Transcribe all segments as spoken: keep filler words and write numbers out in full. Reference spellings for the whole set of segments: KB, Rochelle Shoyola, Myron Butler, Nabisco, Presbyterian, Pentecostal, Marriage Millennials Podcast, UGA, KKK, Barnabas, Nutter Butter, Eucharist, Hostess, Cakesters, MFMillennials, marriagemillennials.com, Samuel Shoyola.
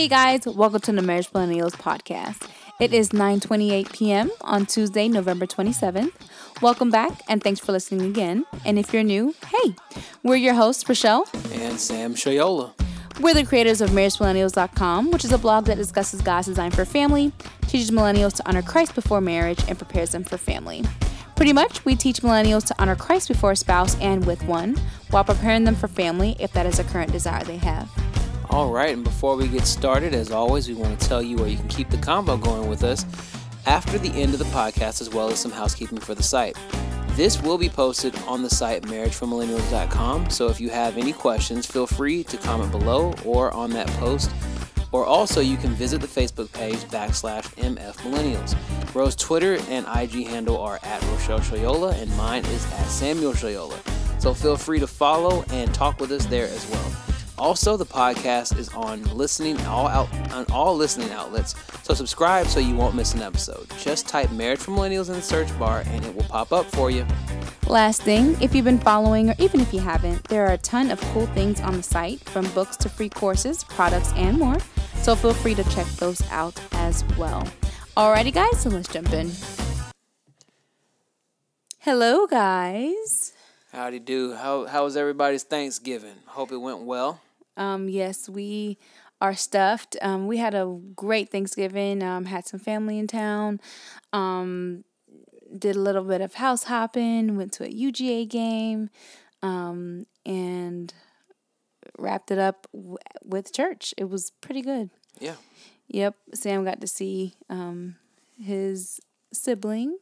Hey guys, welcome to the Marriage Millennials Podcast. It is nine twenty-eight p.m. on Tuesday, November twenty-seventh. Welcome back and thanks for listening again. And if you're new, hey, we're your hosts, Rochelle and Sam Shoyola. We're the creators of marriage millennials dot com, which is a blog that discusses God's design for family, teaches millennials to honor Christ before marriage, and prepares them for family. Pretty much, we teach millennials to honor Christ before a spouse and with one, while preparing them for family if that is a current desire they have. All right, and before we get started, as always, we want to tell you where you can keep the convo going with us after the end of the podcast, as well as some housekeeping for the site. This will be posted on the site marriage for millennials dot com, so if you have any questions, feel free to comment below or on that post. Or also, you can visit the Facebook page backslash MFMillennials. Rose's Twitter and I G handle are at Rochelle Shoyola, and mine is at Samuel Shoyola. So feel free to follow and talk with us there as well. Also, the podcast is on listening all out on all listening outlets, so subscribe so you won't miss an episode. Just type Marriage for Millennials in the search bar and it will pop up for you. Last thing, if you've been following or even if you haven't, there are a ton of cool things on the site, from books to free courses, products, and more. So feel free to check those out as well. Alrighty guys, so let's jump in. Hello guys. Howdy do. How how was everybody's Thanksgiving? Hope it went well. Um, yes, we are stuffed. Um, we had a great Thanksgiving. Um, had some family in town. Um, did a little bit of house hopping. Went to a U G A game, um, and wrapped it up w- with church. It was pretty good. Yeah. Yep. Sam got to see um his sibling.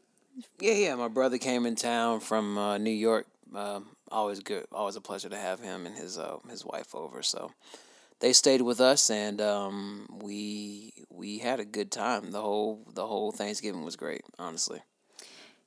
Yeah, yeah. My brother came in town from uh, New York. Um, always good, always a pleasure to have him and his uh, his wife over. So they stayed with us, and um, we we had a good time. The whole the whole Thanksgiving was great, honestly.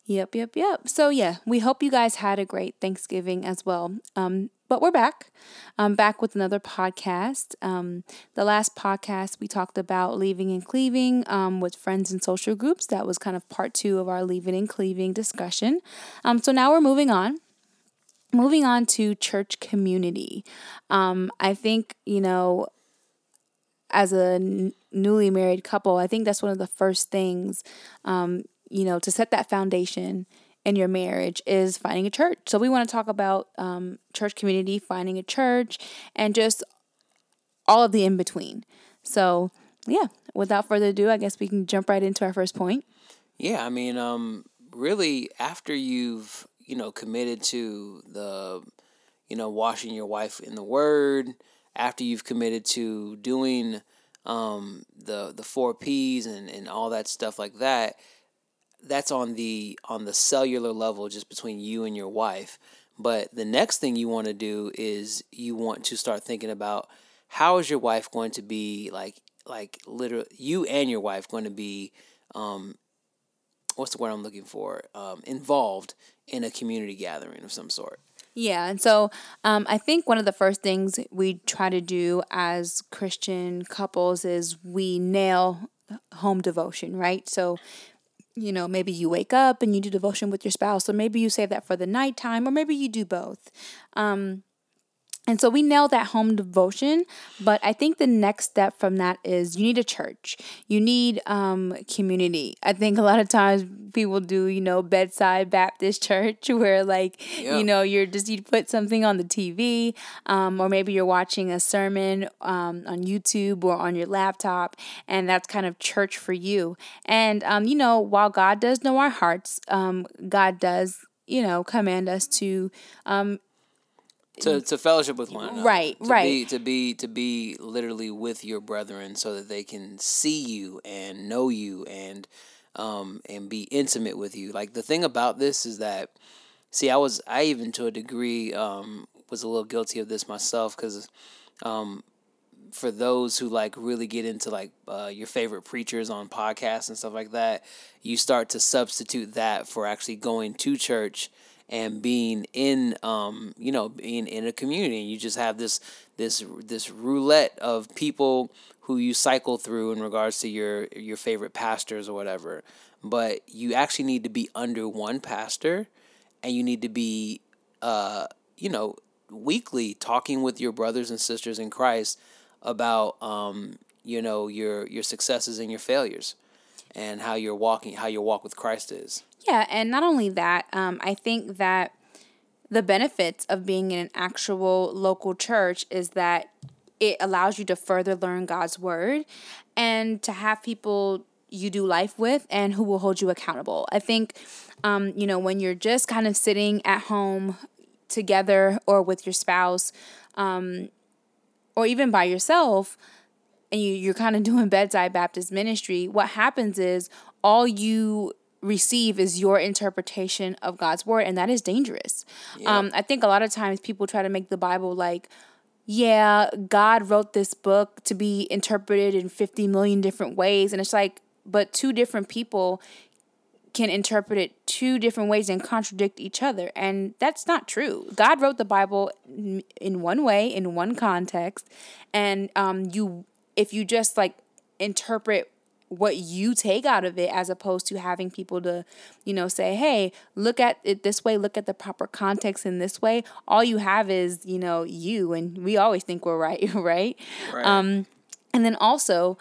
Yep, yep, yep. So yeah, we hope you guys had a great Thanksgiving as well. Um, but we're back, I'm back with another podcast. Um, the last podcast we talked about leaving and cleaving um, with friends and social groups. That was kind of part two of our leaving and cleaving discussion. Um, so now we're moving on. Moving on to church community. Um, I think, you know, as a n- newly married couple, I think that's one of the first things, um, you know, to set that foundation in your marriage is finding a church. So we want to talk about um, church community, finding a church, and just all of the in-between. So, yeah, without further ado, I guess we can jump right into our first point. Yeah, I mean, um, really, after you've you know, committed to the, you know, washing your wife in the word, after you've committed to doing um, the the four Ps and, and all that stuff like that, that's on the on the cellular level, just between you and your wife. But the next thing you want to do is you want to start thinking about how is your wife going to be like, like literally you and your wife going to be, um, what's the word I'm looking for, um, involved in a community gathering of some sort. Yeah, and so um, I think one of the first things we try to do as Christian couples is we nail home devotion, right? So, you know, maybe you wake up and you do devotion with your spouse, or maybe you save that for the nighttime, or maybe you do both. Um, and so we nail that home devotion, but I think the next step from that is you need a church. You need um, community. I think a lot of times people do, you know, bedside Baptist church where like, yeah. you know, you're just, you put something on the T V um, or maybe you're watching a sermon um, on YouTube or on your laptop, and that's kind of church for you. And, um, you know, while God does know our hearts, um, God does, you know, command us to um To to fellowship with one another. Right, to right. Be, to be to be literally with your brethren so that they can see you and know you and um and be intimate with you. Like the thing about this is that, see, I was I even to a degree um was a little guilty of this myself, because um for those who like really get into like uh, your favorite preachers on podcasts and stuff like that, you start to substitute that for actually going to church and being in, um, you know, being in a community, and you just have this, this, this roulette of people who you cycle through in regards to your, your favorite pastors or whatever. But you actually need to be under one pastor, and you need to be, uh, you know, weekly talking with your brothers and sisters in Christ about, um, you know, your your successes and your failures, and how you're walking, how your walk with Christ is. Yeah, and not only that, um, I think that the benefits of being in an actual local church is that it allows you to further learn God's word and to have people you do life with and who will hold you accountable. I think, um, you know, when you're just kind of sitting at home together or with your spouse, um, or even by yourself, and you, you're kind of doing bedside Baptist ministry, what happens is all you receive is your interpretation of God's word, and that is dangerous. Yeah. Um, I think a lot of times people try to make the Bible like, yeah, God wrote this book to be interpreted in fifty million different ways. And it's like, but two different people can interpret it two different ways and contradict each other. And that's not true. God wrote the Bible in one way, in one context. And um, you, if you just like interpret what you take out of it, as opposed to having people to, you know, say, hey, look at it this way, look at the proper context in this way. All you have is, you know, you, and we always think we're right, right? Right. Um, and then also,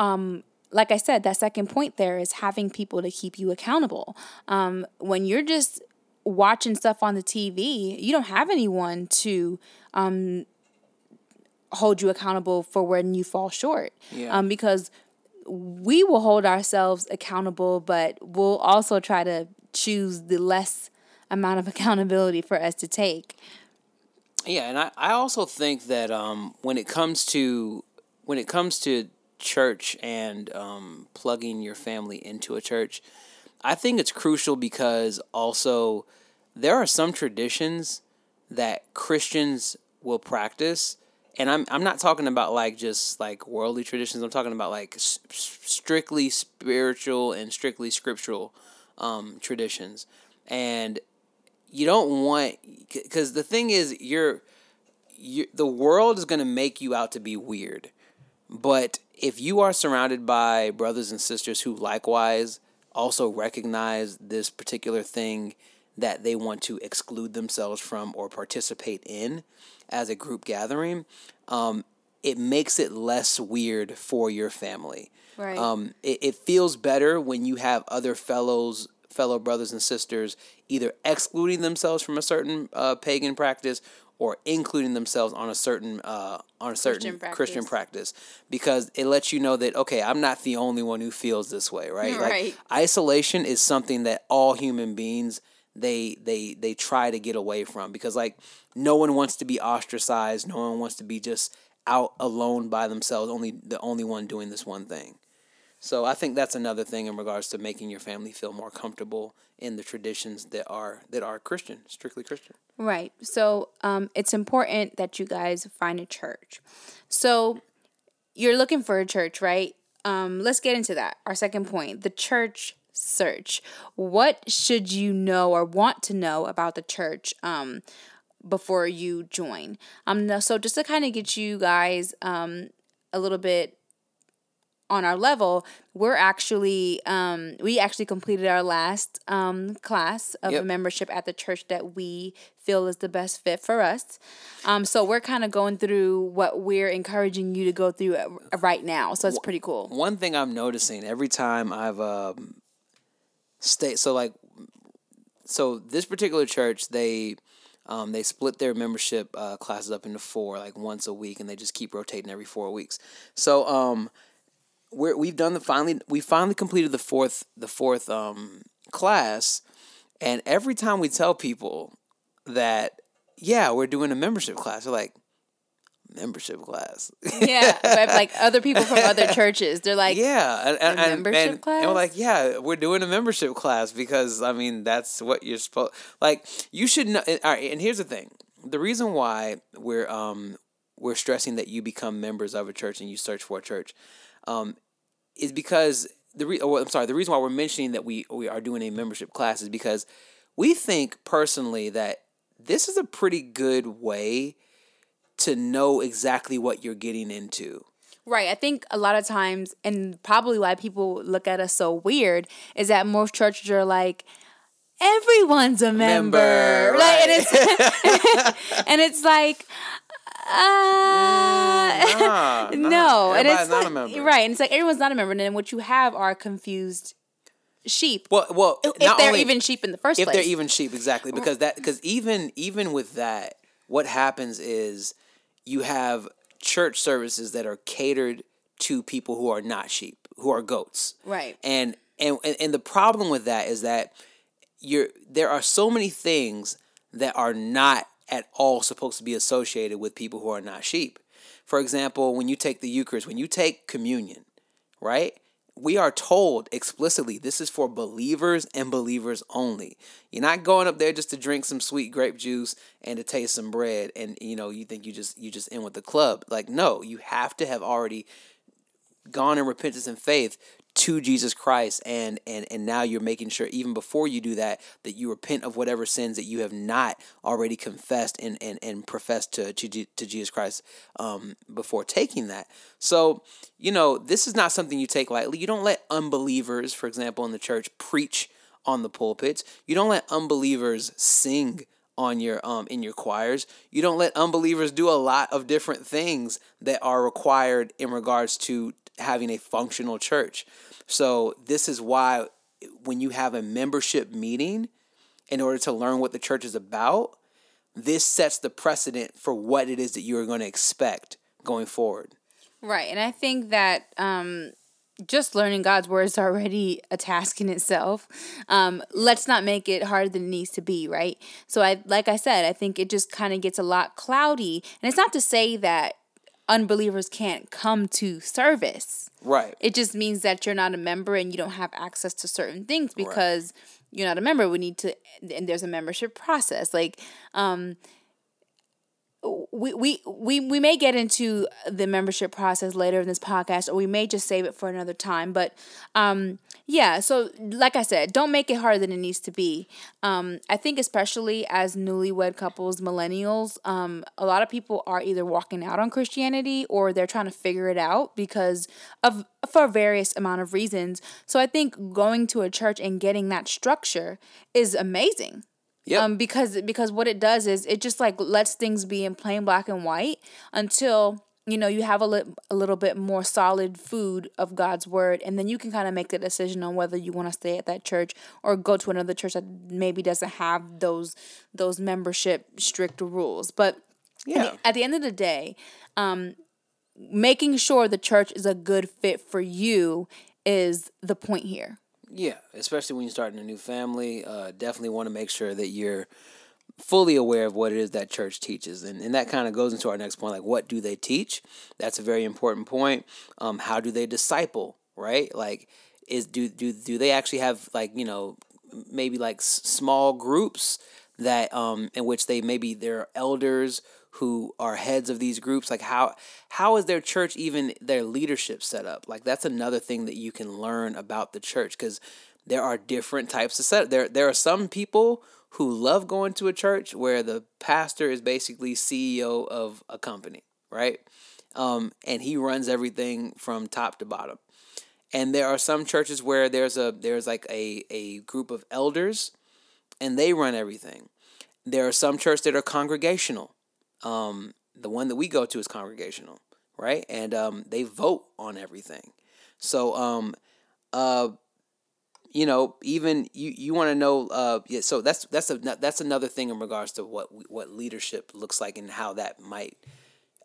um, like I said, that second point there is having people to keep you accountable. Um, when you're just watching stuff on the T V, you don't have anyone to, um, hold you accountable for when you fall short. Yeah. Um, because we will hold ourselves accountable, but we'll also try to choose the less amount of accountability for us to take. Yeah, and I, I also think that um, when it comes to when it comes to church and um, plugging your family into a church, I think it's crucial because also there are some traditions that Christians will practice. And I'm I'm not talking about like just like worldly traditions. I'm talking about like s- strictly spiritual and strictly scriptural um, traditions. And you don't want, because the thing is, you're, you're the world is going to make you out to be weird. But if you are surrounded by brothers and sisters who likewise also recognize this particular thing that they want to exclude themselves from or participate in as a group gathering, um, it makes it less weird for your family. Right. Um, it, it feels better when you have other fellows, fellow brothers and sisters, either excluding themselves from a certain uh, pagan practice or including themselves on a certain uh, on a certain Christian practice. Christian practice, because it lets you know that, okay, I'm not the only one who feels this way, right? Right. Like, isolation is something that all human beings They they they try to get away from, because like no one wants to be ostracized. No one wants to be just out alone by themselves, only the only one doing this one thing. So I think that's another thing in regards to making your family feel more comfortable in the traditions that are that are Christian, strictly Christian. Right. So um, it's important that you guys find a church. So you're looking for a church, right? Um, let's get into that. Our second point, the church search. What should you know or want to know about the church um, before you join? Um, so just to kind of get you guys um, a little bit on our level, we're actually, um, we actually completed our last um, class of yep. a membership at the church that we feel is the best fit for us. Um, so we're kind of going through what we're encouraging you to go through right now. So it's pretty cool. One thing I'm noticing every time I've, um, Stay so like so this particular church, they um they split their membership uh classes up into four, like once a week, and they just keep rotating every four weeks. So um we're we've done the finally we finally completed the fourth the fourth um class, and every time we tell people that yeah we're doing a membership class, they're like, membership class. Yeah, but like other people from other churches, they're like, yeah, and, and, membership and, and, class? And we're like, yeah, we're doing a membership class because, I mean, that's what you're supposed, like, you should know. All right, and here's the thing. The reason why we're um we're stressing that you become members of a church and you search for a church um is because, the re- oh, I'm sorry, the reason why we're mentioning that we we are doing a membership class is because we think personally that this is a pretty good way to know exactly what you're getting into. Right. I think a lot of times, and probably why people look at us so weird, is that most churches are like, everyone's a member. member right. Like, and, it's, and it's like, Uh, nah, nah. No. And it's not like, a member. Right. And it's like everyone's not a member. And then what you have are confused sheep. Well, well, if not they're only, even sheep in the first if place. If they're even sheep, exactly. Because that, because even even with that, what happens is you have church services that are catered to people who are not sheep, who are goats. Right. And and and the problem with that is that you're there are so many things that are not at all supposed to be associated with people who are not sheep. For example, when you take the Eucharist, when you take communion, right? We are told explicitly this is for believers and believers only. You're not going up there just to drink some sweet grape juice and to taste some bread and, you know, you think you just you just in with the club. Like, no, you have to have already gone in repentance and faith to Jesus Christ, and and and now you're making sure even before you do that that you repent of whatever sins that you have not already confessed and and, and professed to, to to Jesus Christ um before taking that. So, you know, this is not something you take lightly. You don't let unbelievers, for example, in the church preach on the pulpits. You don't let unbelievers sing on your um in your choirs. You don't let unbelievers do a lot of different things that are required in regards to having a functional church. So this is why when you have a membership meeting, in order to learn what the church is about, this sets the precedent for what it is that you are going to expect going forward. Right. And I think that um, just learning God's word is already a task in itself. Um, let's not make it harder than it needs to be, right? So I, like I said, I think it just kind of gets a lot cloudy. And it's not to say that unbelievers can't come to service. Right. It just means that you're not a member and you don't have access to certain things because right. you're not a member. We need to, and there's a membership process. Like, um, we, we, we, we may get into the membership process later in this podcast, or we may just save it for another time. But, um, yeah, so like I said, don't make it harder than it needs to be. Um, I think especially as newlywed couples, millennials, um, a lot of people are either walking out on Christianity or they're trying to figure it out because of for various amount of reasons. So I think going to a church and getting that structure is amazing. Yep. Um, because because what it does is it just like lets things be in plain black and white until, you know, you have a, li- a little bit more solid food of God's word, and then you can kind of make the decision on whether you want to stay at that church or go to another church that maybe doesn't have those those membership strict rules. But yeah. at, the, at the end of the day, um, making sure the church is a good fit for you is the point here. Yeah, especially when you're starting a new family, uh, definitely want to make sure that you're fully aware of what it is that church teaches. And and that kind of goes into our next point, like what do they teach? That's a very important point. Um, how do they disciple, right? Like, is do do do they actually have, like, you know, maybe like s- small groups that um in which they maybe their elders who are heads of these groups, like how how is their church, even their leadership set up? Like that's another thing that you can learn about the church, because there are different types of set. There there are some people who love going to a church where the pastor is basically C E O of a company, right? Um, and he runs everything from top to bottom. And there are some churches where there's a there's like a a group of elders, and they run everything. There are some churches that are congregational. Um, the one that we go to is congregational, right? And um, they vote on everything. So, um, uh, you know, even you, you want to know. Uh, yeah, so that's that's a that's another thing in regards to what what leadership looks like and how that might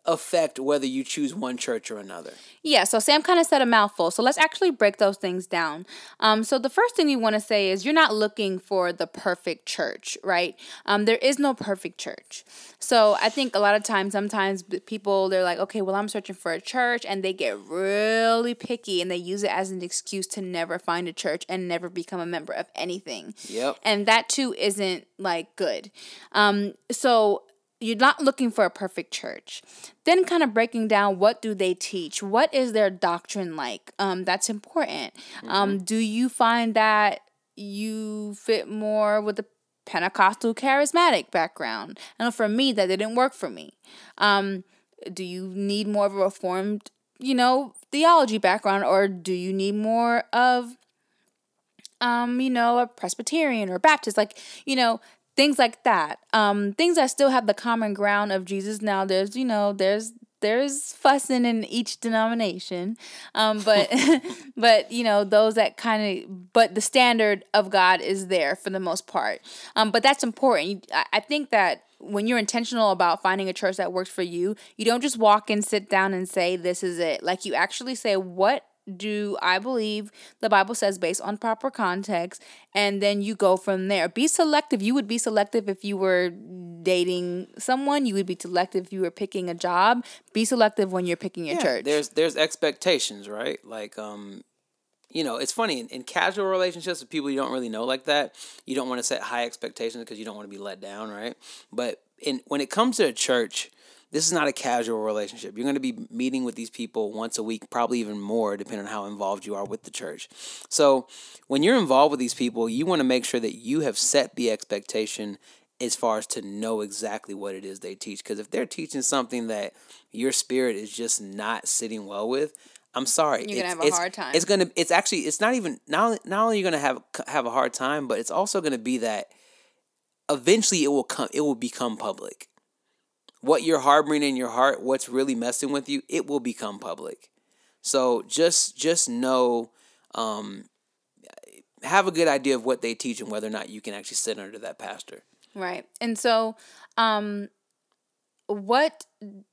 affect whether you choose one church or another. Yeah, so Sam kind of said a mouthful. So let's actually break those things down. Um, so the first thing you want to say is you're not looking for the perfect church, right? Um, there is no perfect church. So I think a lot of times, sometimes people, they're like, okay, well, I'm searching for a church, and they get really picky, and they use it as an excuse to never find a church and never become a member of anything. Yep. And that too isn't like good. Um, so you're not looking for a perfect church. Then kind of breaking down, what do they teach? What is their doctrine like? Um, that's important. Mm-hmm. Um, do you find that you fit more with the Pentecostal charismatic background? I know for me that didn't work for me. Um, do you need more of a Reformed, you know, theology background, or do you need more of, um, you know, a Presbyterian or Baptist? Like, you know, things like that. Um, things that still have the common ground of Jesus. Now, there's, you know, there's there's fussing in each denomination, um, but but you know, those that kind of, but the standard of God is there for the most part. Um, but that's important. I, I think that when you're intentional about finding a church that works for you, you don't just walk and sit down and say, "This is it." Like, you actually say, "What do I believe the Bible says based on proper context?" And then you go from there. Be selective. You would be selective if you were dating someone. You would be selective if you were picking a job. Be selective when you're picking your yeah, church. There's there's expectations, right? Like, um, you know, it's funny. In, in casual relationships with people you don't really know like that, you don't want to set high expectations because you don't want to be let down, right? But in when it comes to a church, this is not a casual relationship. You're going to be meeting with these people once a week, probably even more, depending on how involved you are with the church. So when you're involved with these people, you want to make sure that you have set the expectation as far as to know exactly what it is they teach. Because if they're teaching something that your spirit is just not sitting well with, I'm sorry, you're gonna have a hard time. It's gonna. It's actually. It's not even. Not not only are you gonna have have a hard time, but it's also gonna be that eventually it will come. It will become public. What you're harboring in your heart, what's really messing with you, it will become public. So just just know, um, have a good idea of what they teach and whether or not you can actually sit under that pastor. Right. And so, um, what,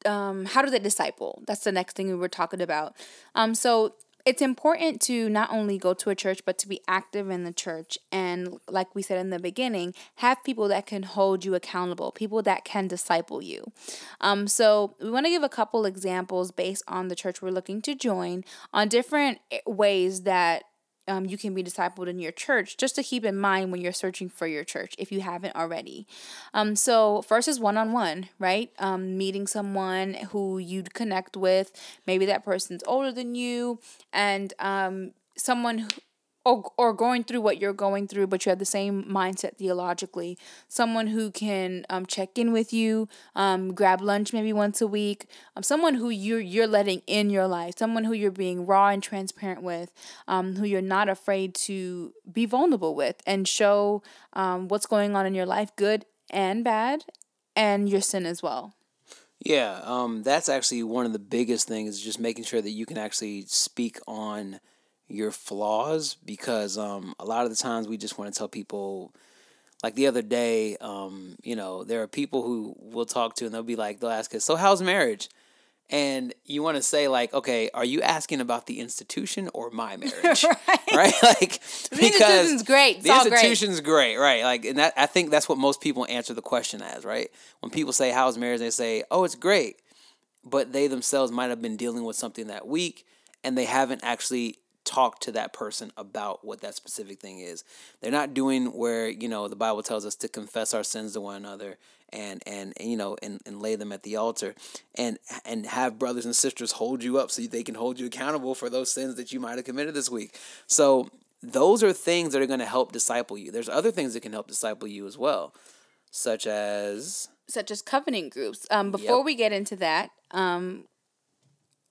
um, how do they disciple? That's the next thing we were talking about. Um, so it's important to not only go to a church, but to be active in the church. And like we said in the beginning, have people that can hold you accountable, people that can disciple you. Um, so we want to give a couple examples based on the church we're looking to join on different ways that um, you can be discipled in your church, just to keep in mind when you're searching for your church, if you haven't already. Um, so first is one-on-one, right? Um, meeting someone who you'd connect with. Maybe that person's older than you, and um, someone who, or, or going through what you're going through, but you have the same mindset theologically. Someone who can um, check in with you, um, grab lunch maybe once a week. Um, someone who you're, you're letting in your life. Someone who you're being raw and transparent with, um, who you're not afraid to be vulnerable with and show um, what's going on in your life, good and bad, and your sin as well. Yeah, um, that's actually one of the biggest things, is just making sure that you can actually speak on your flaws, because um, a lot of the times we just want to tell people, like the other day, um, you know, there are people who we'll talk to and they'll be like, they'll ask us, "So how's marriage?" And you want to say like, okay, are you asking about the institution or my marriage? right. right? Like, because the institution's great. It's the all institution's great. great, right? Like, and that, I think that's what most people answer the question as, right? When people say, "How's marriage?" they say, "Oh, it's great," but they themselves might have been dealing with something that week, and they haven't actually talk to that person about what that specific thing is. They're not doing where, you know, the Bible tells us to confess our sins to one another and, and, and you know, and, and lay them at the altar and, and have brothers and sisters hold you up so they can hold you accountable for those sins that you might have committed this week. So those are things that are going to help disciple you. There's other things that can help disciple you as well, such as... Such as covenant groups. Um, before yep. we get into that... um.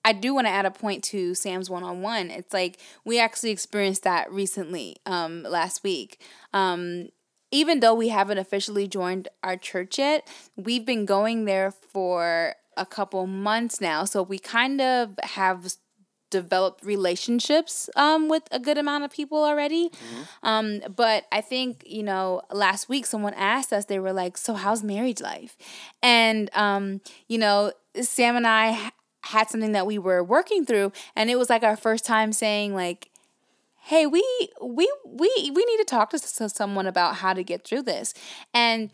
I do want to add a point to Sam's one-on-one. It's like we actually experienced that recently, um, last week. Um, even though we haven't officially joined our church yet, we've been going there for a couple months now. So we kind of have developed relationships um, with a good amount of people already. Mm-hmm. Um, but I think, you know, last week someone asked us, they were like, "So how's marriage life?" And, um, you know, Sam and I had something that we were working through, and it was like our first time saying like, "Hey, we we we we need to talk to someone about how to get through this." And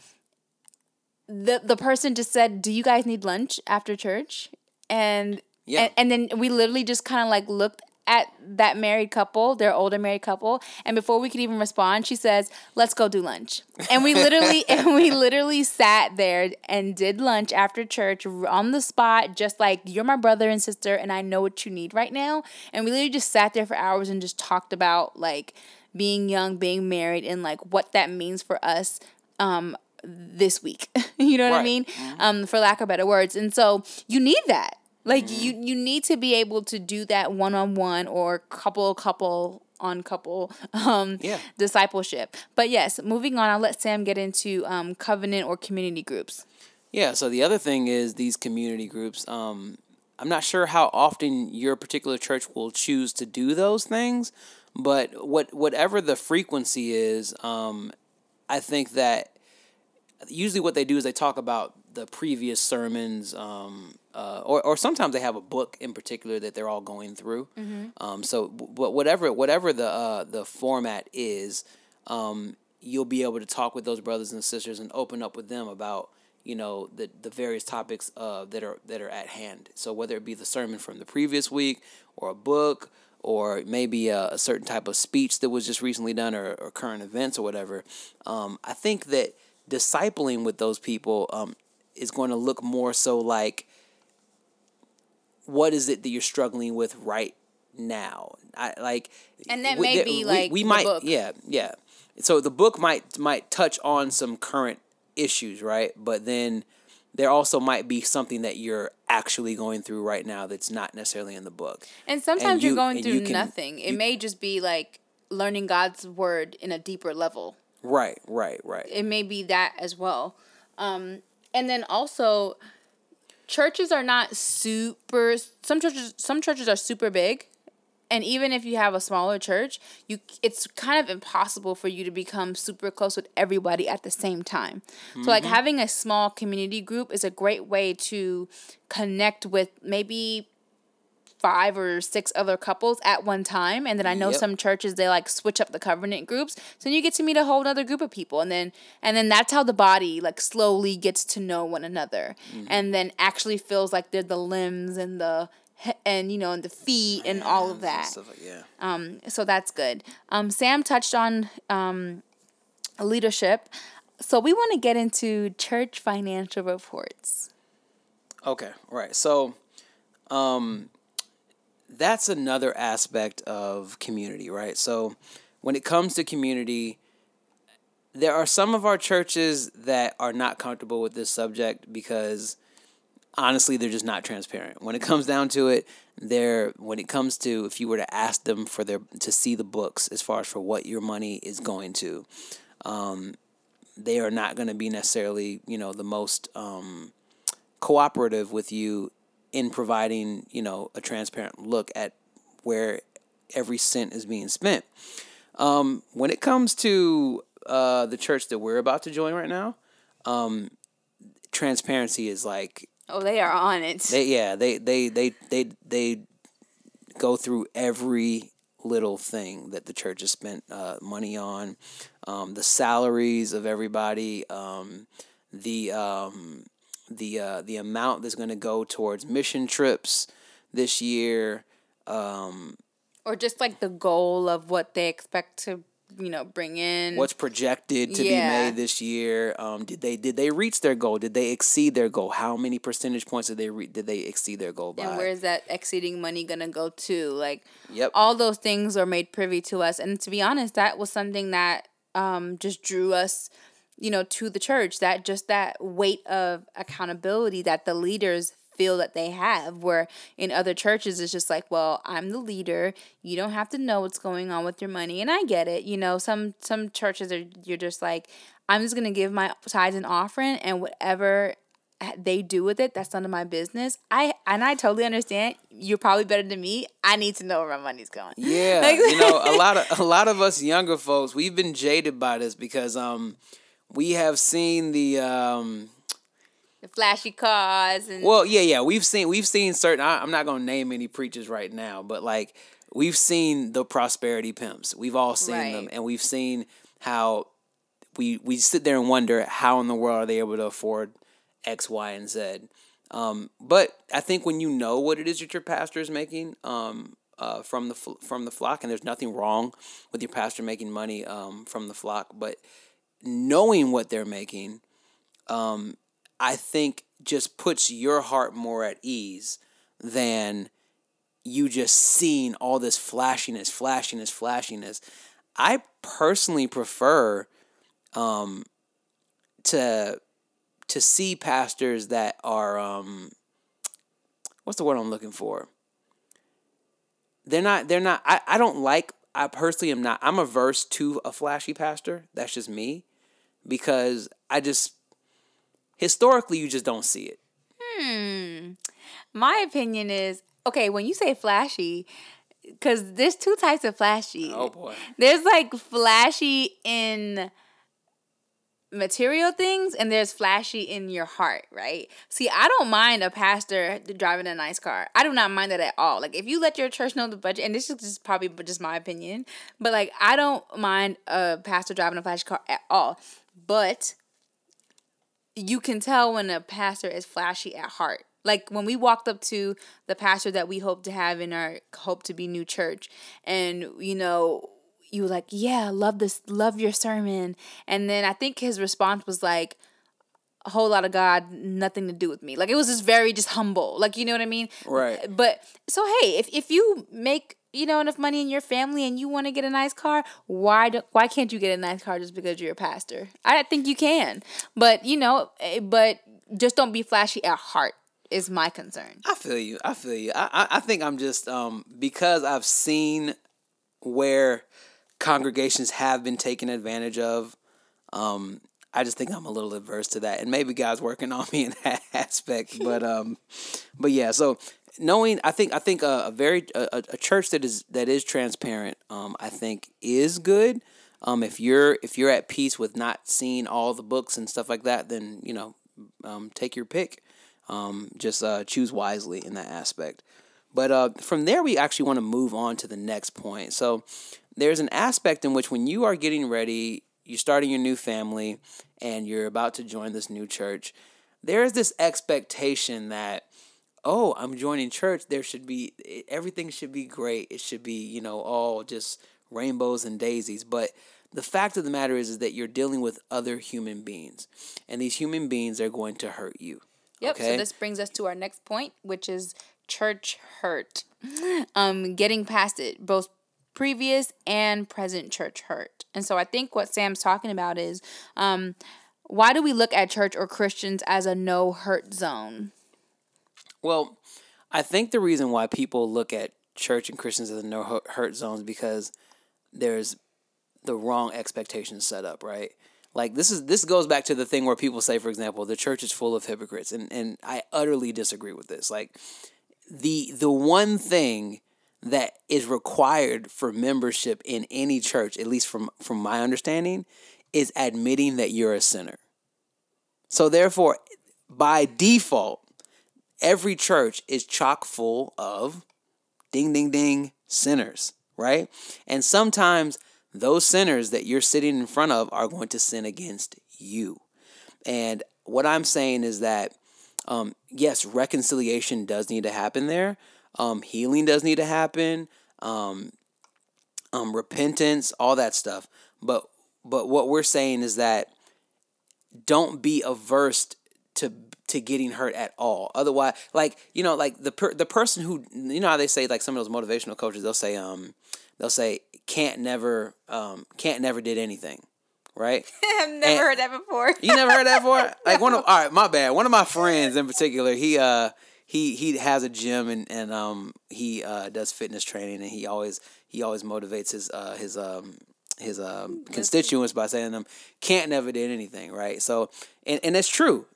the the person just said, "Do you guys need lunch after church?" And yeah, and, and then we literally just kind of like looked at that married couple, their older married couple, and before we could even respond, she says, "Let's go do lunch." And we literally and we literally sat there and did lunch after church on the spot, just like, "You're my brother and sister, and I know what you need right now." And we literally just sat there for hours and just talked about like being young, being married, and like what that means for us um, this week. You know what right. I mean? Mm-hmm. Um, for lack of better words. And so you need that. Like, you, you need to be able to do that one-on-one or couple-couple on couple um, yeah. discipleship. But yes, moving on, I'll let Sam get into um, covenant or community groups. Yeah, so the other thing is these community groups. Um, I'm not sure how often your particular church will choose to do those things, but what whatever the frequency is, um, I think that usually what they do is they talk about the previous sermons, um, uh, or or sometimes they have a book in particular that they're all going through. Mm-hmm. Um, so, but whatever whatever the uh, the format is, um, you'll be able to talk with those brothers and sisters and open up with them about you know the the various topics uh, that are that are at hand. So whether it be the sermon from the previous week, or a book, or maybe a, a certain type of speech that was just recently done, or, or current events or whatever, um, I think that discipling with those people. Um, is going to look more so like, what is it that you're struggling with right now? I like, and that we, may be we, like we, we might, book. yeah, yeah. So the book might might touch on some current issues, right? But then there also might be something that you're actually going through right now that's not necessarily in the book. And sometimes and you, you're going through you can, nothing. It you, may just be like learning God's word in a deeper level. Right, right, right. It may be that as well. Um, And then also, churches are not super. Some churches, some churches are super big, and even if you have a smaller church, you it's kind of impossible for you to become super close with everybody at the same time. Mm-hmm. So, like having a small community group is a great way to connect with maybe five or six other couples at one time. And then I know yep. some churches, they like switch up the covenant groups. So you get to meet a whole other group of people. And then, and then that's how the body like slowly gets to know one another mm-hmm. and then actually feels like they're the limbs and the, and you know, and the feet and all of that. Stuff like, yeah. Um, so that's good. Um, Sam touched on, um, leadership. So we want to get into church financial reports. Okay. All right. So, um, that's another aspect of community, right? So when it comes to community, there are some of our churches that are not comfortable with this subject because honestly, they're just not transparent. When it comes down to it, they're when it comes to if you were to ask them for their to see the books as far as for what your money is going to, um, they are not going to be necessarily, you know, the most um, cooperative with you in providing, you know, a transparent look at where every cent is being spent. Um, when it comes to uh, the church that we're about to join right now, um, transparency is like... Oh, they are on it. They, yeah, they, they, they, they, they go through every little thing that the church has spent uh, money on, um, the salaries of everybody, um, the... Um, the uh, the amount that's going to go towards mission trips this year. Um, or just like the goal of what they expect to, you know, bring in. What's projected to yeah. be made this year. Um, did they did they reach their goal? Did they exceed their goal? How many percentage points did they re- did they exceed their goal by? And where is that exceeding money going to go to? Like, yep. all those things are made privy to us. And to be honest, that was something that um, just drew us you know, to the church, that just that weight of accountability that the leaders feel that they have, where in other churches, it's just like, well, I'm the leader. You don't have to know what's going on with your money. And I get it. You know, some, some churches are, you're just like, I'm just going to give my tithes and offering and whatever they do with it, that's none of my business. I and I totally understand. You're probably better than me. I need to know where my money's going. Yeah. Like, you know, a lot of, a lot of us younger folks, we've been jaded by this because, um, we have seen the um, the flashy cars and well, yeah, yeah. We've seen we've seen certain. I, I'm not gonna name any preachers right now, but like we've seen the prosperity pimps. We've all seen right. them, and we've seen how we we sit there and wonder how in the world are they able to afford X, Y, and Z. Um, but I think when you know what it is that your pastor is making um, uh, from the from the flock, and there's nothing wrong with your pastor making money um, from the flock, but knowing what they're making, um, I think just puts your heart more at ease than you just seeing all this flashiness, flashiness, flashiness. I personally prefer um, to to see pastors that are um, what's the word I'm looking for? They're not. They're not. I, I don't like I personally am not. I'm averse to a flashy pastor. That's just me. Because I just, historically, you just don't see it. Hmm. My opinion is, okay, when you say flashy, because there's two types of flashy. Oh, boy. There's like flashy in material things, and there's flashy in your heart, right? See, I don't mind a pastor driving a nice car. I do not mind that at all. Like, if you let your church know the budget, and this is just probably just my opinion, but like, I don't mind a pastor driving a flashy car at all. But you can tell when a pastor is flashy at heart. Like, when we walked up to the pastor that we hope to have in our hope to be new church, and, you know, you were like, yeah, love this, love your sermon. And then I think his response was like, a whole lot of God, nothing to do with me. Like, it was just very just humble. Like, you know what I mean? Right. But so, hey, if, if you make, you know, enough money in your family and you want to get a nice car, why do, why can't you get a nice car just because you're a pastor? I think you can. But, you know, but just don't be flashy at heart is my concern. I feel you. I feel you. I, I, I think I'm just, um because I've seen where congregations have been taken advantage of. Um, I just think I'm a little averse to that, and maybe God's working on me in that aspect. But, um, but yeah. So knowing, I think, I think a, a very a, a church that is that is transparent, um, I think is good. Um, if you're if you're at peace with not seeing all the books and stuff like that, then you know, um, take your pick. Um, just uh, choose wisely in that aspect. But uh, from there, we actually want to move on to the next point. So there's an aspect in which when you are getting ready, you're starting your new family, and you're about to join this new church, there's this expectation that, oh, I'm joining church. There should be, everything should be great. It should be, you know, all just rainbows and daisies. But the fact of the matter is, is that you're dealing with other human beings, and these human beings are going to hurt you. Yep. Okay? So this brings us to our next point, which is church hurt. Um, getting past it, both previous and present church hurt. And so I think what Sam's talking about is, um, why do we look at church or Christians as a no hurt zone? Well, I think the reason why people look at church and Christians as a no hurt zone is because there's the wrong expectations set up, right? Like, this is this goes back to the thing where people say, for example, the church is full of hypocrites, and and I utterly disagree with this. Like, the the one thing that is required for membership in any church, at least from from my understanding, is admitting that you're a sinner. So therefore, by default, every church is chock full of ding, ding, ding sinners, right? And sometimes those sinners that you're sitting in front of are going to sin against you. And what I'm saying is that, um, yes, reconciliation does need to happen there. Um, healing does need to happen, um, um, repentance, all that stuff. But but what we're saying is that don't be averse to to getting hurt at all. Otherwise, like, you know, like the per, the person who, you know how they say, like, some of those motivational coaches, they'll say um they'll say can't never um can't never did anything. Right? I've never and, heard that before. You never heard that before? Like, one of all right, my bad. One of my friends in particular, he uh. He he has a gym and and um he uh, does fitness training, and he always he always motivates his uh his um his um uh, constituents by saying to them, can't never did anything, right? So and and it's true,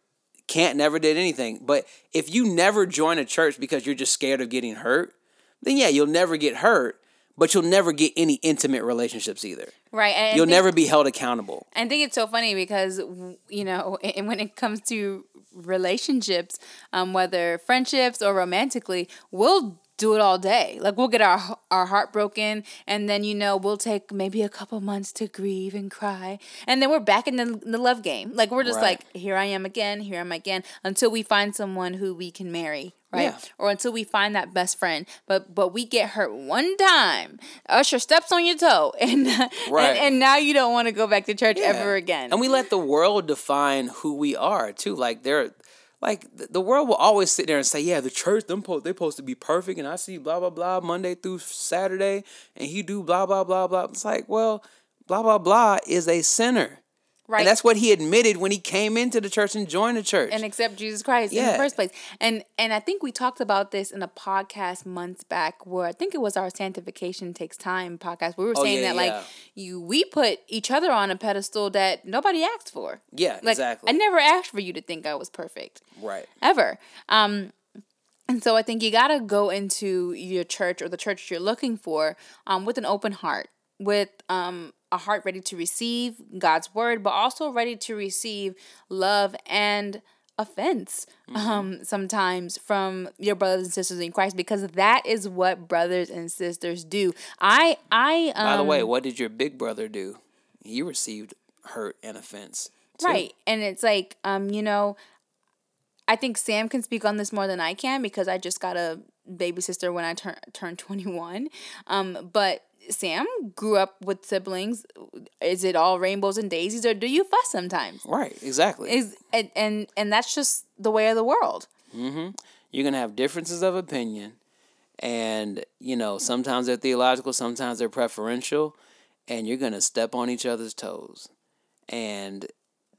can't never did anything. But if you never join a church because you're just scared of getting hurt, then yeah, you'll never get hurt, but you'll never get any intimate relationships either. Right. And you'll think, never be held accountable. I think it's so funny because, you know, and when it comes to relationships, um, whether friendships or romantically, we'll do it all day. Like, we'll get our our heart broken, and then, you know, we'll take maybe a couple months to grieve and cry, and then we're back in the, the love game. Like, we're just right. like, here I am again, here I am again, until we find someone who we can marry, right? Yeah. Or until we find that best friend. But but we get hurt one time, Usher steps on your toe, and right. and, and now you don't want to go back to church yeah. ever again. And we let the world define who we are too. Like, there. Like, the world will always sit there and say, yeah, the church, them po- they're supposed to be perfect, and I see blah, blah, blah, Monday through Saturday, and he do blah, blah, blah, blah. It's like, well, blah, blah, blah is a sinner. Right. And that's what he admitted when he came into the church and joined the church. And accept Jesus Christ yeah. in the first place. And and I think we talked about this in a podcast months back where I think it was our Sanctification Takes Time podcast. We were oh, saying yeah, that yeah. like you we put each other on a pedestal that nobody asked for. Yeah, like, exactly. I never asked for you to think I was perfect. Right. Ever. Um And so I think you got to go into your church or the church you're looking for um, with an open heart, with um, a heart ready to receive God's word, but also ready to receive love and offense mm-hmm. um, sometimes from your brothers and sisters in Christ, because that is what brothers and sisters do. I, I. Um, By the way, what did your big brother do? He received hurt and offense too. Right. And it's like, um, you know, I think Sam can speak on this more than I can because I just got a baby sister when I tur- turned twenty-one. Um, but Sam grew up with siblings. Is it all rainbows and daisies, or do you fuss sometimes? Right, exactly. Is and and, and that's just the way of the world. Mm-hmm. You're going to have differences of opinion. And, you know, sometimes they're theological, sometimes they're preferential. And you're going to step on each other's toes. And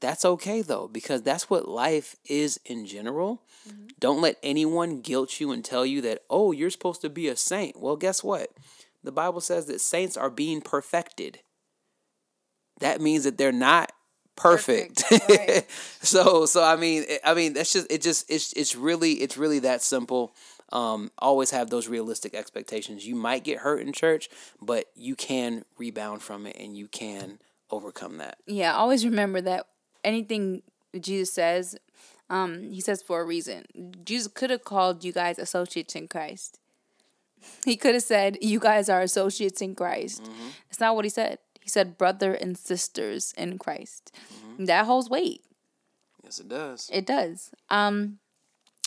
that's okay, though, because that's what life is in general. Mm-hmm. Don't let anyone guilt you and tell you that, oh, you're supposed to be a saint. Well, guess what? The Bible says that saints are being perfected. That means that they're not perfect. perfect. Right. so, so I mean, I mean, that's just it. Just it's it's really it's really that simple. Um, always have those realistic expectations. You might get hurt in church, but you can rebound from it and you can overcome that. Yeah, always remember that. Anything Jesus says, um, he says for a reason. Jesus could have called you guys associates in Christ. He could have said, you guys are associates in Christ. Mm-hmm. That's not what he said. He said brother and sisters in Christ. Mm-hmm. That holds weight. Yes, it does. It does. Um,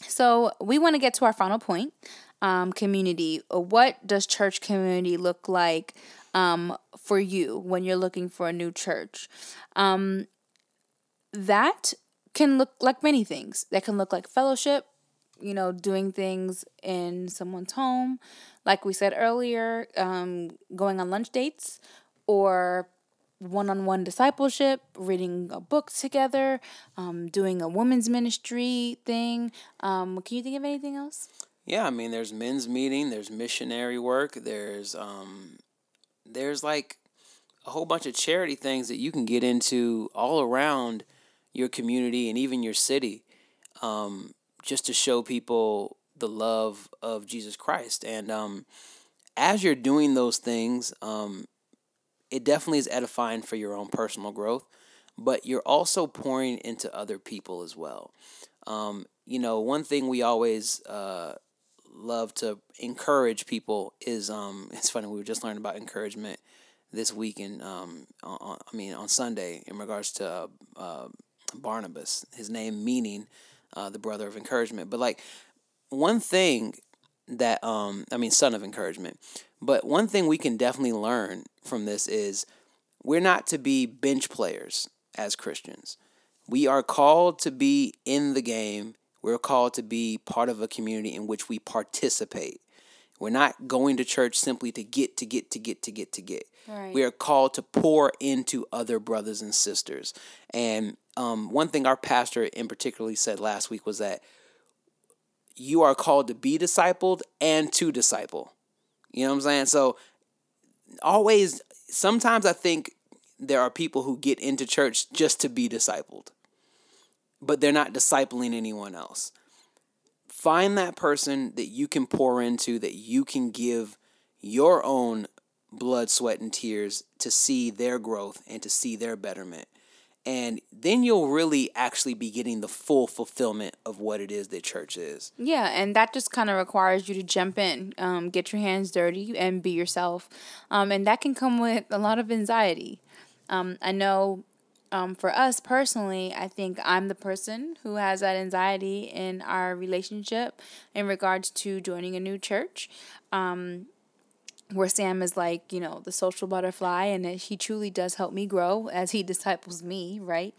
so we want to get to our final point, um, community. What does church community look like um, for you when you're looking for a new church? Um That can look like many things. That can look like fellowship, you know, doing things in someone's home, like we said earlier, um, going on lunch dates, or one-on-one discipleship, reading a book together, um, doing a women's ministry thing. Um, can you think of anything else? Yeah, I mean, there's men's meeting, there's missionary work, there's um, there's like a whole bunch of charity things that you can get into all around your community and even your city, um, just to show people the love of Jesus Christ. And um, as you're doing those things, um, it definitely is edifying for your own personal growth, but you're also pouring into other people as well. Um, you know, one thing we always uh, love to encourage people is, um, it's funny, we were just learning about encouragement this week and, um, on, I mean, on Sunday in regards to uh, uh, Barnabas, his name meaning uh, the brother of encouragement. But like one thing that, um, I mean, son of encouragement, but one thing we can definitely learn from this is we're not to be bench players as Christians. We are called to be in the game. We're called to be part of a community in which we participate. We're not going to church simply to get, to get, to get, to get, to get. Right. We are called to pour into other brothers and sisters. And um, one thing our pastor in particular said last week was that you are called to be discipled and to disciple. You know what I'm saying? So always, sometimes I think there are people who get into church just to be discipled, but they're not discipling anyone else. Find that person that you can pour into, that you can give your own blood, sweat, and tears to see their growth and to see their betterment. And then you'll really actually be getting the full fulfillment of what it is that church is. Yeah, and that just kind of requires you to jump in, um, get your hands dirty, and be yourself. Um, and that can come with a lot of anxiety. Um, I know... Um, for us personally, I think I'm the person who has that anxiety in our relationship in regards to joining a new church, um, where Sam is like, you know, the social butterfly, and he truly does help me grow as he disciples me, right?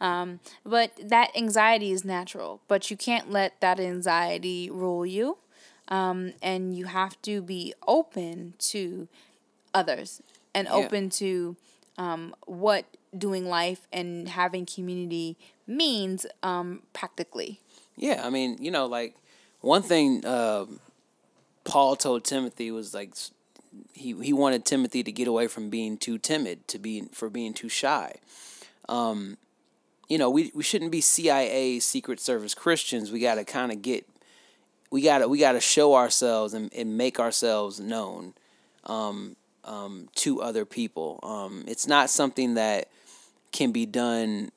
Um, but that anxiety is natural, but you can't let that anxiety rule you, um, and you have to be open to others and open yeah. to um, what doing life and having community means um, practically. Yeah, I mean, you know, like one thing uh, Paul told Timothy was like he he wanted Timothy to get away from being too timid, to be for being too shy. Um, you know, we we shouldn't be C I A Secret Service Christians. We got to kind of get we got to we got to show ourselves and, and make ourselves known um, um, to other people. Um, it's not something that can be done.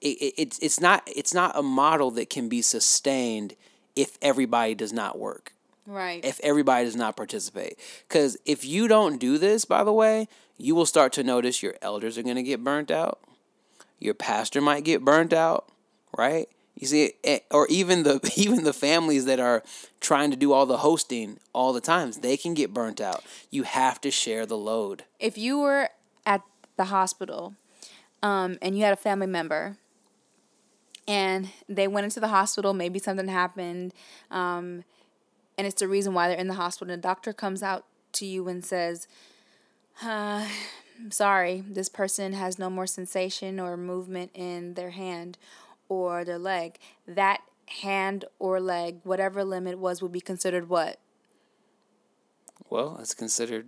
It, it, it's it's not it's not a model that can be sustained if everybody does not work. Right. If everybody does not participate. Because if you don't do this, by the way, you will start to notice your elders are going to get burnt out. Your pastor might get burnt out, right? You see, or even the even the families that are trying to do all the hosting all the times, they can get burnt out. You have to share the load. If you were at the hospital um, and you had a family member and they went into the hospital, maybe something happened, um, and it's the reason why they're in the hospital, and the doctor comes out to you and says, uh, I'm sorry, this person has no more sensation or movement in their hand or their leg. That hand or leg, whatever limb it was, would be considered what? Well, it's considered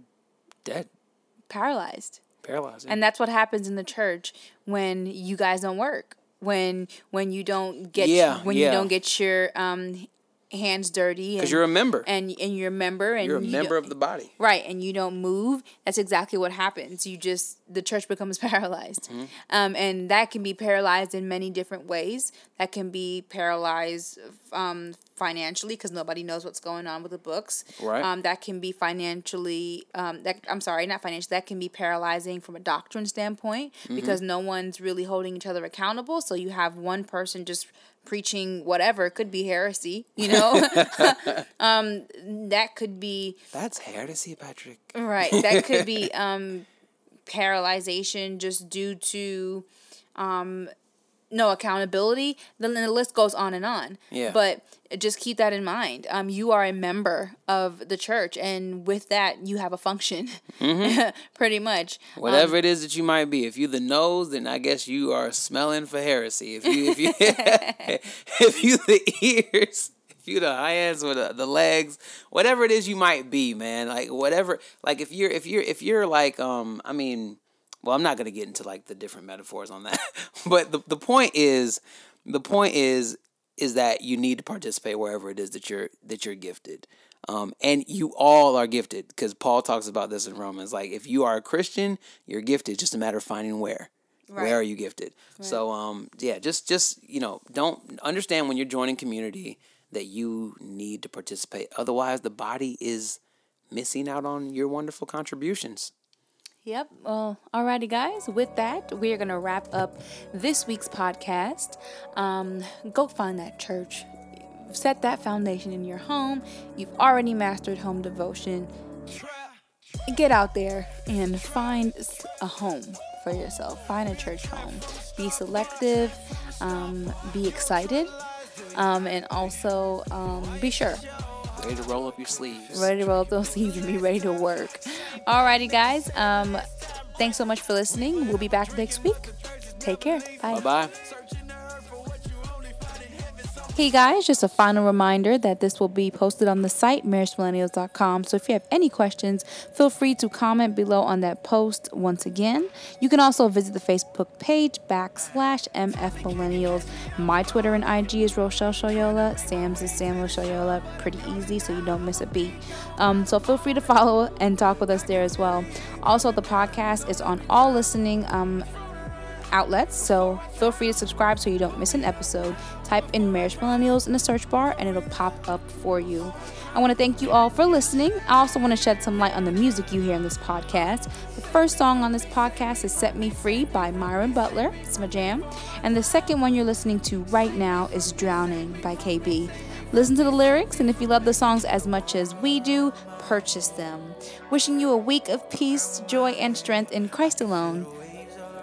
dead. Paralyzed. Paralyzed. And that's what happens in the church when you guys don't work. When when you don't get yeah, when yeah. you don't get your um hands dirty, because you're a member, and and you're a member, and you're a you member of the body, right? And you don't move. That's exactly what happens. You just the church becomes paralyzed, mm-hmm. um, and that can be paralyzed in many different ways. That can be paralyzed um, financially because nobody knows what's going on with the books. Right. Um, that can be financially. Um, that I'm sorry, not financially. That can be paralyzing from a doctrine standpoint, mm-hmm. because no one's really holding each other accountable. So you have one person just preaching whatever. It could be heresy, you know. um, that could be. That's heresy, Patrick. Right. That could be um, paralyzation just due to um, no accountability. Then the list goes on and on. Yeah. But just keep that in mind. Um, you are a member of the church, and with that, you have a function. Mm-hmm. Pretty much. Whatever um, it is that you might be, if you're the nose, then I guess you are smelling for heresy. If you, if you, if you the ears, if you the hands or the, the legs, whatever it is you might be, man. Like whatever, like if you're, if you're, if you're like, um, I mean, well, I'm not gonna get into like the different metaphors on that, but the the point is, the point is. is that you need to participate wherever it is that you're that you're gifted. Um, and you all are gifted, because Paul talks about this in Romans. Like, if you are a Christian, you're gifted. Just a matter of finding where. Right. Where are you gifted? Right. So, um, yeah, just, just you know, don't understand when you're joining community that you need to participate. Otherwise, the body is missing out on your wonderful contributions. Yep. Well, alrighty, guys. With that, we are going to wrap up this week's podcast. Um, go find that church. Set that foundation in your home. You've already mastered home devotion. Get out there and find a home for yourself. Find a church home. Be selective. Um, be excited. Um, and also um, be sure. Ready to roll up your sleeves. Ready to roll up those sleeves and be ready to work. Alrighty, guys. Um, thanks so much for listening. We'll be back next week. Take care. Bye. Bye-bye. Hey, guys. Just a final reminder that this will be posted on the site, marriage millennials dot com. So if you have any questions, feel free to comment below on that post once again. You can also visit the Facebook page, backslash MFMillennials. My Twitter and I G is Rochelle Shoyola. Sam's is Samuel Shoyola. Pretty easy, so you don't miss a beat. Um, so feel free to follow and talk with us there as well. Also, the podcast is on all listening um, outlets, so feel free to subscribe so you don't miss an episode. Type in Marriage Millennials in the search bar and it'll pop up for you. I want to thank you all for listening. I also want to shed some light on the music you hear in this podcast. The first song on this podcast is Set Me Free by Myron Butler. It's my jam. And the second one you're listening to right now is Drowning by K B. Listen to the lyrics, and if you love the songs as much as we do, purchase them. Wishing you a week of peace, joy, and strength in Christ alone.